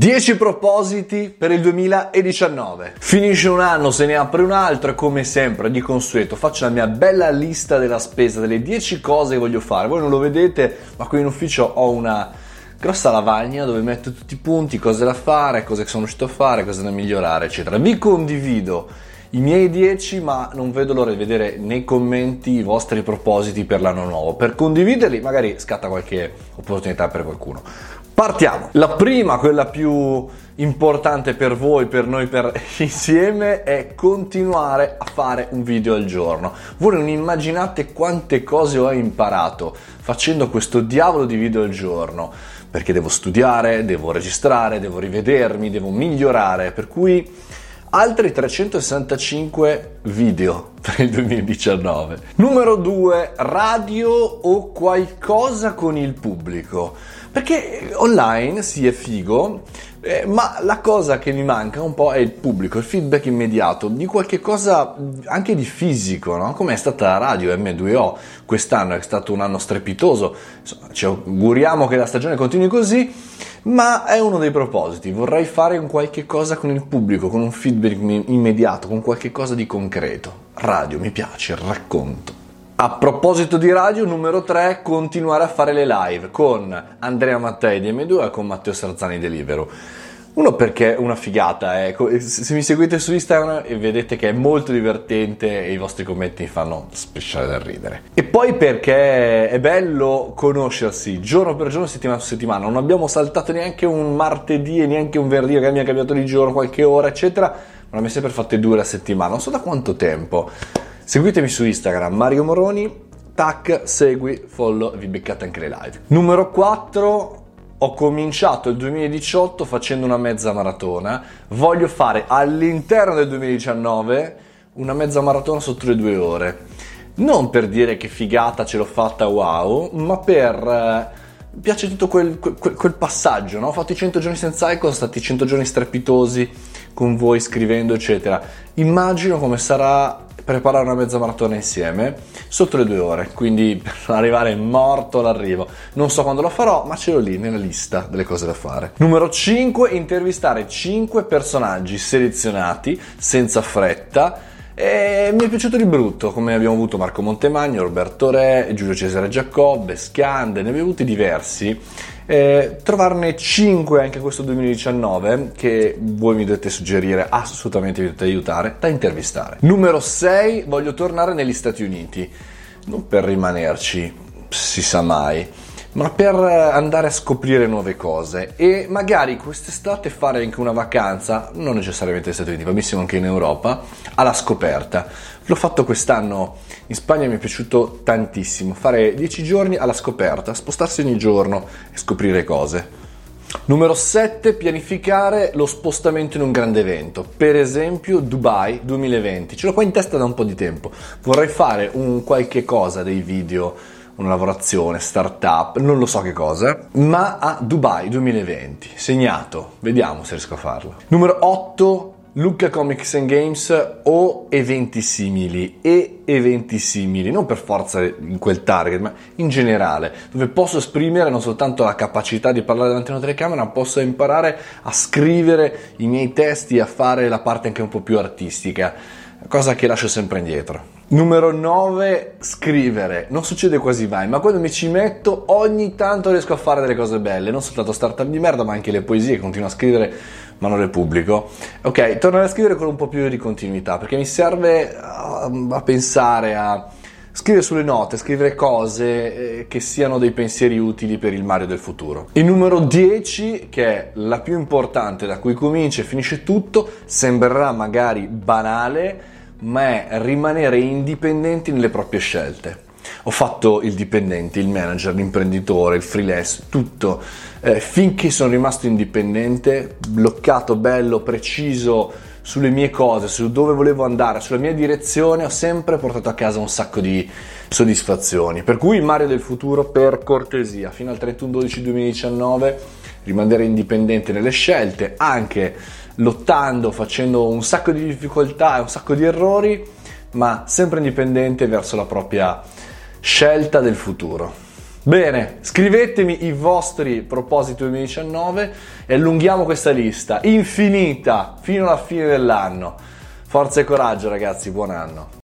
10 propositi per il 2019. Finisce un anno, se ne apre un altro, come sempre di consueto faccio la mia bella lista della spesa, delle 10 cose che voglio fare. Voi non lo vedete, ma qui in ufficio ho una grossa lavagna dove metto tutti i punti, cose da fare, cose che sono riuscito a fare, cose da migliorare, eccetera. Vi condivido i miei 10, ma non vedo l'ora di vedere nei commenti i vostri propositi per l'anno nuovo. Per condividerli magari scatta qualche opportunità per qualcuno. Partiamo! La prima, quella più importante per voi, per noi, per insieme, è continuare a fare un video al giorno. Voi non immaginate quante cose ho imparato facendo questo diavolo di video al giorno, perché devo studiare, devo registrare, devo rivedermi, devo migliorare, per cui altri 365 video per il 2019. Numero 2, radio o qualcosa con il pubblico. Perché online sì è figo, ma la cosa che mi manca un po' è il pubblico, il feedback immediato di qualche cosa anche di fisico, no? Come è stata la radio M2O quest'anno, è stato un anno strepitoso. Insomma, ci auguriamo che la stagione continui così, ma è uno dei propositi. Vorrei fare un qualche cosa con il pubblico, con un feedback immediato, con qualche cosa di concreto. Radio, mi piace, racconto. A proposito di radio, numero 3, continuare a fare le live con Andrea Mattei di M2 e con Matteo Sarzani di Libero. Uno perché è una figata, se mi seguite su Instagram vedete che è molto divertente e i vostri commenti mi fanno spicciare da ridere. E poi perché è bello conoscersi giorno per giorno, settimana su settimana. Non abbiamo saltato neanche un martedì e neanche un venerdì, che mi ha cambiato di giorno qualche ora, eccetera. Ma ne ho sempre fatte 2 la settimana, non so da quanto tempo. Seguitemi su Instagram, Mario Moroni, tac, segui, follow, vi beccate anche le live. Numero 4, ho cominciato il 2018 facendo una mezza maratona. Voglio fare all'interno del 2019 una mezza maratona sotto le 2 ore. Non per dire che figata, ce l'ho fatta, wow, ma per... mi piace tutto quel passaggio, no? Ho fatto i 100 giorni senza alcol, sono stati 100 giorni strepitosi con voi, scrivendo, eccetera. Immagino come sarà preparare una mezza maratona insieme sotto le 2 ore, quindi per arrivare morto all'arrivo. Non so quando lo farò, ma ce l'ho lì nella lista delle cose da fare. Numero 5, intervistare 5 personaggi selezionati senza fretta. E mi è piaciuto di brutto, come abbiamo avuto Marco Montemagno, Roberto Re, Giulio Cesare Giacobbe, Scande, ne abbiamo avuti diversi. Trovarne 5 anche questo 2019, che voi mi dovete suggerire, assolutamente vi dovete aiutare, da intervistare. Numero 6, voglio tornare negli Stati Uniti, non per rimanerci, si sa mai, ma per andare a scoprire nuove cose e magari quest'estate fare anche una vacanza, non necessariamente negli Stati Uniti, va benissimo anche in Europa, alla scoperta. L'ho fatto quest'anno in Spagna e mi è piaciuto tantissimo, fare 10 giorni alla scoperta, spostarsi ogni giorno e scoprire cose. Numero 7, pianificare lo spostamento in un grande evento, per esempio Dubai 2020, ce l'ho qua in testa da un po' di tempo, vorrei fare un qualche cosa, dei video, una lavorazione, startup, non lo so che cosa, ma a Dubai 2020, segnato, vediamo se riesco a farlo. Numero 8, Luca Comics and Games o eventi simili, non per forza in quel target, ma in generale, dove posso esprimere non soltanto la capacità di parlare davanti a una telecamera, ma posso imparare a scrivere i miei testi, a fare la parte anche un po' più artistica, cosa che lascio sempre indietro. Numero 9, scrivere. Non succede quasi mai, ma quando mi ci metto ogni tanto riesco a fare delle cose belle, non soltanto startup di merda, ma anche le poesie che continuo a scrivere ma non le pubblico. Ok, tornare a scrivere con un po' più di continuità, perché mi serve a pensare, a scrivere sulle note, scrivere cose che siano dei pensieri utili per il Mario del futuro. Il numero 10, che è la più importante, da cui comincia e finisce tutto, sembrerà magari banale, ma è rimanere indipendenti nelle proprie scelte. Ho fatto il dipendente, il manager, l'imprenditore, il freelance, tutto, finché sono rimasto indipendente, bloccato, bello, preciso sulle mie cose, su dove volevo andare, sulla mia direzione, ho sempre portato a casa un sacco di soddisfazioni. Per cui Mario del futuro, per cortesia, fino al 31/12/2019 rimanere indipendente nelle scelte, anche lottando, facendo un sacco di difficoltà e un sacco di errori, ma sempre indipendente verso la propria scelta del futuro. Bene, scrivetemi i vostri propositi 2019 e allunghiamo questa lista infinita fino alla fine dell'anno. Forza e coraggio ragazzi, buon anno!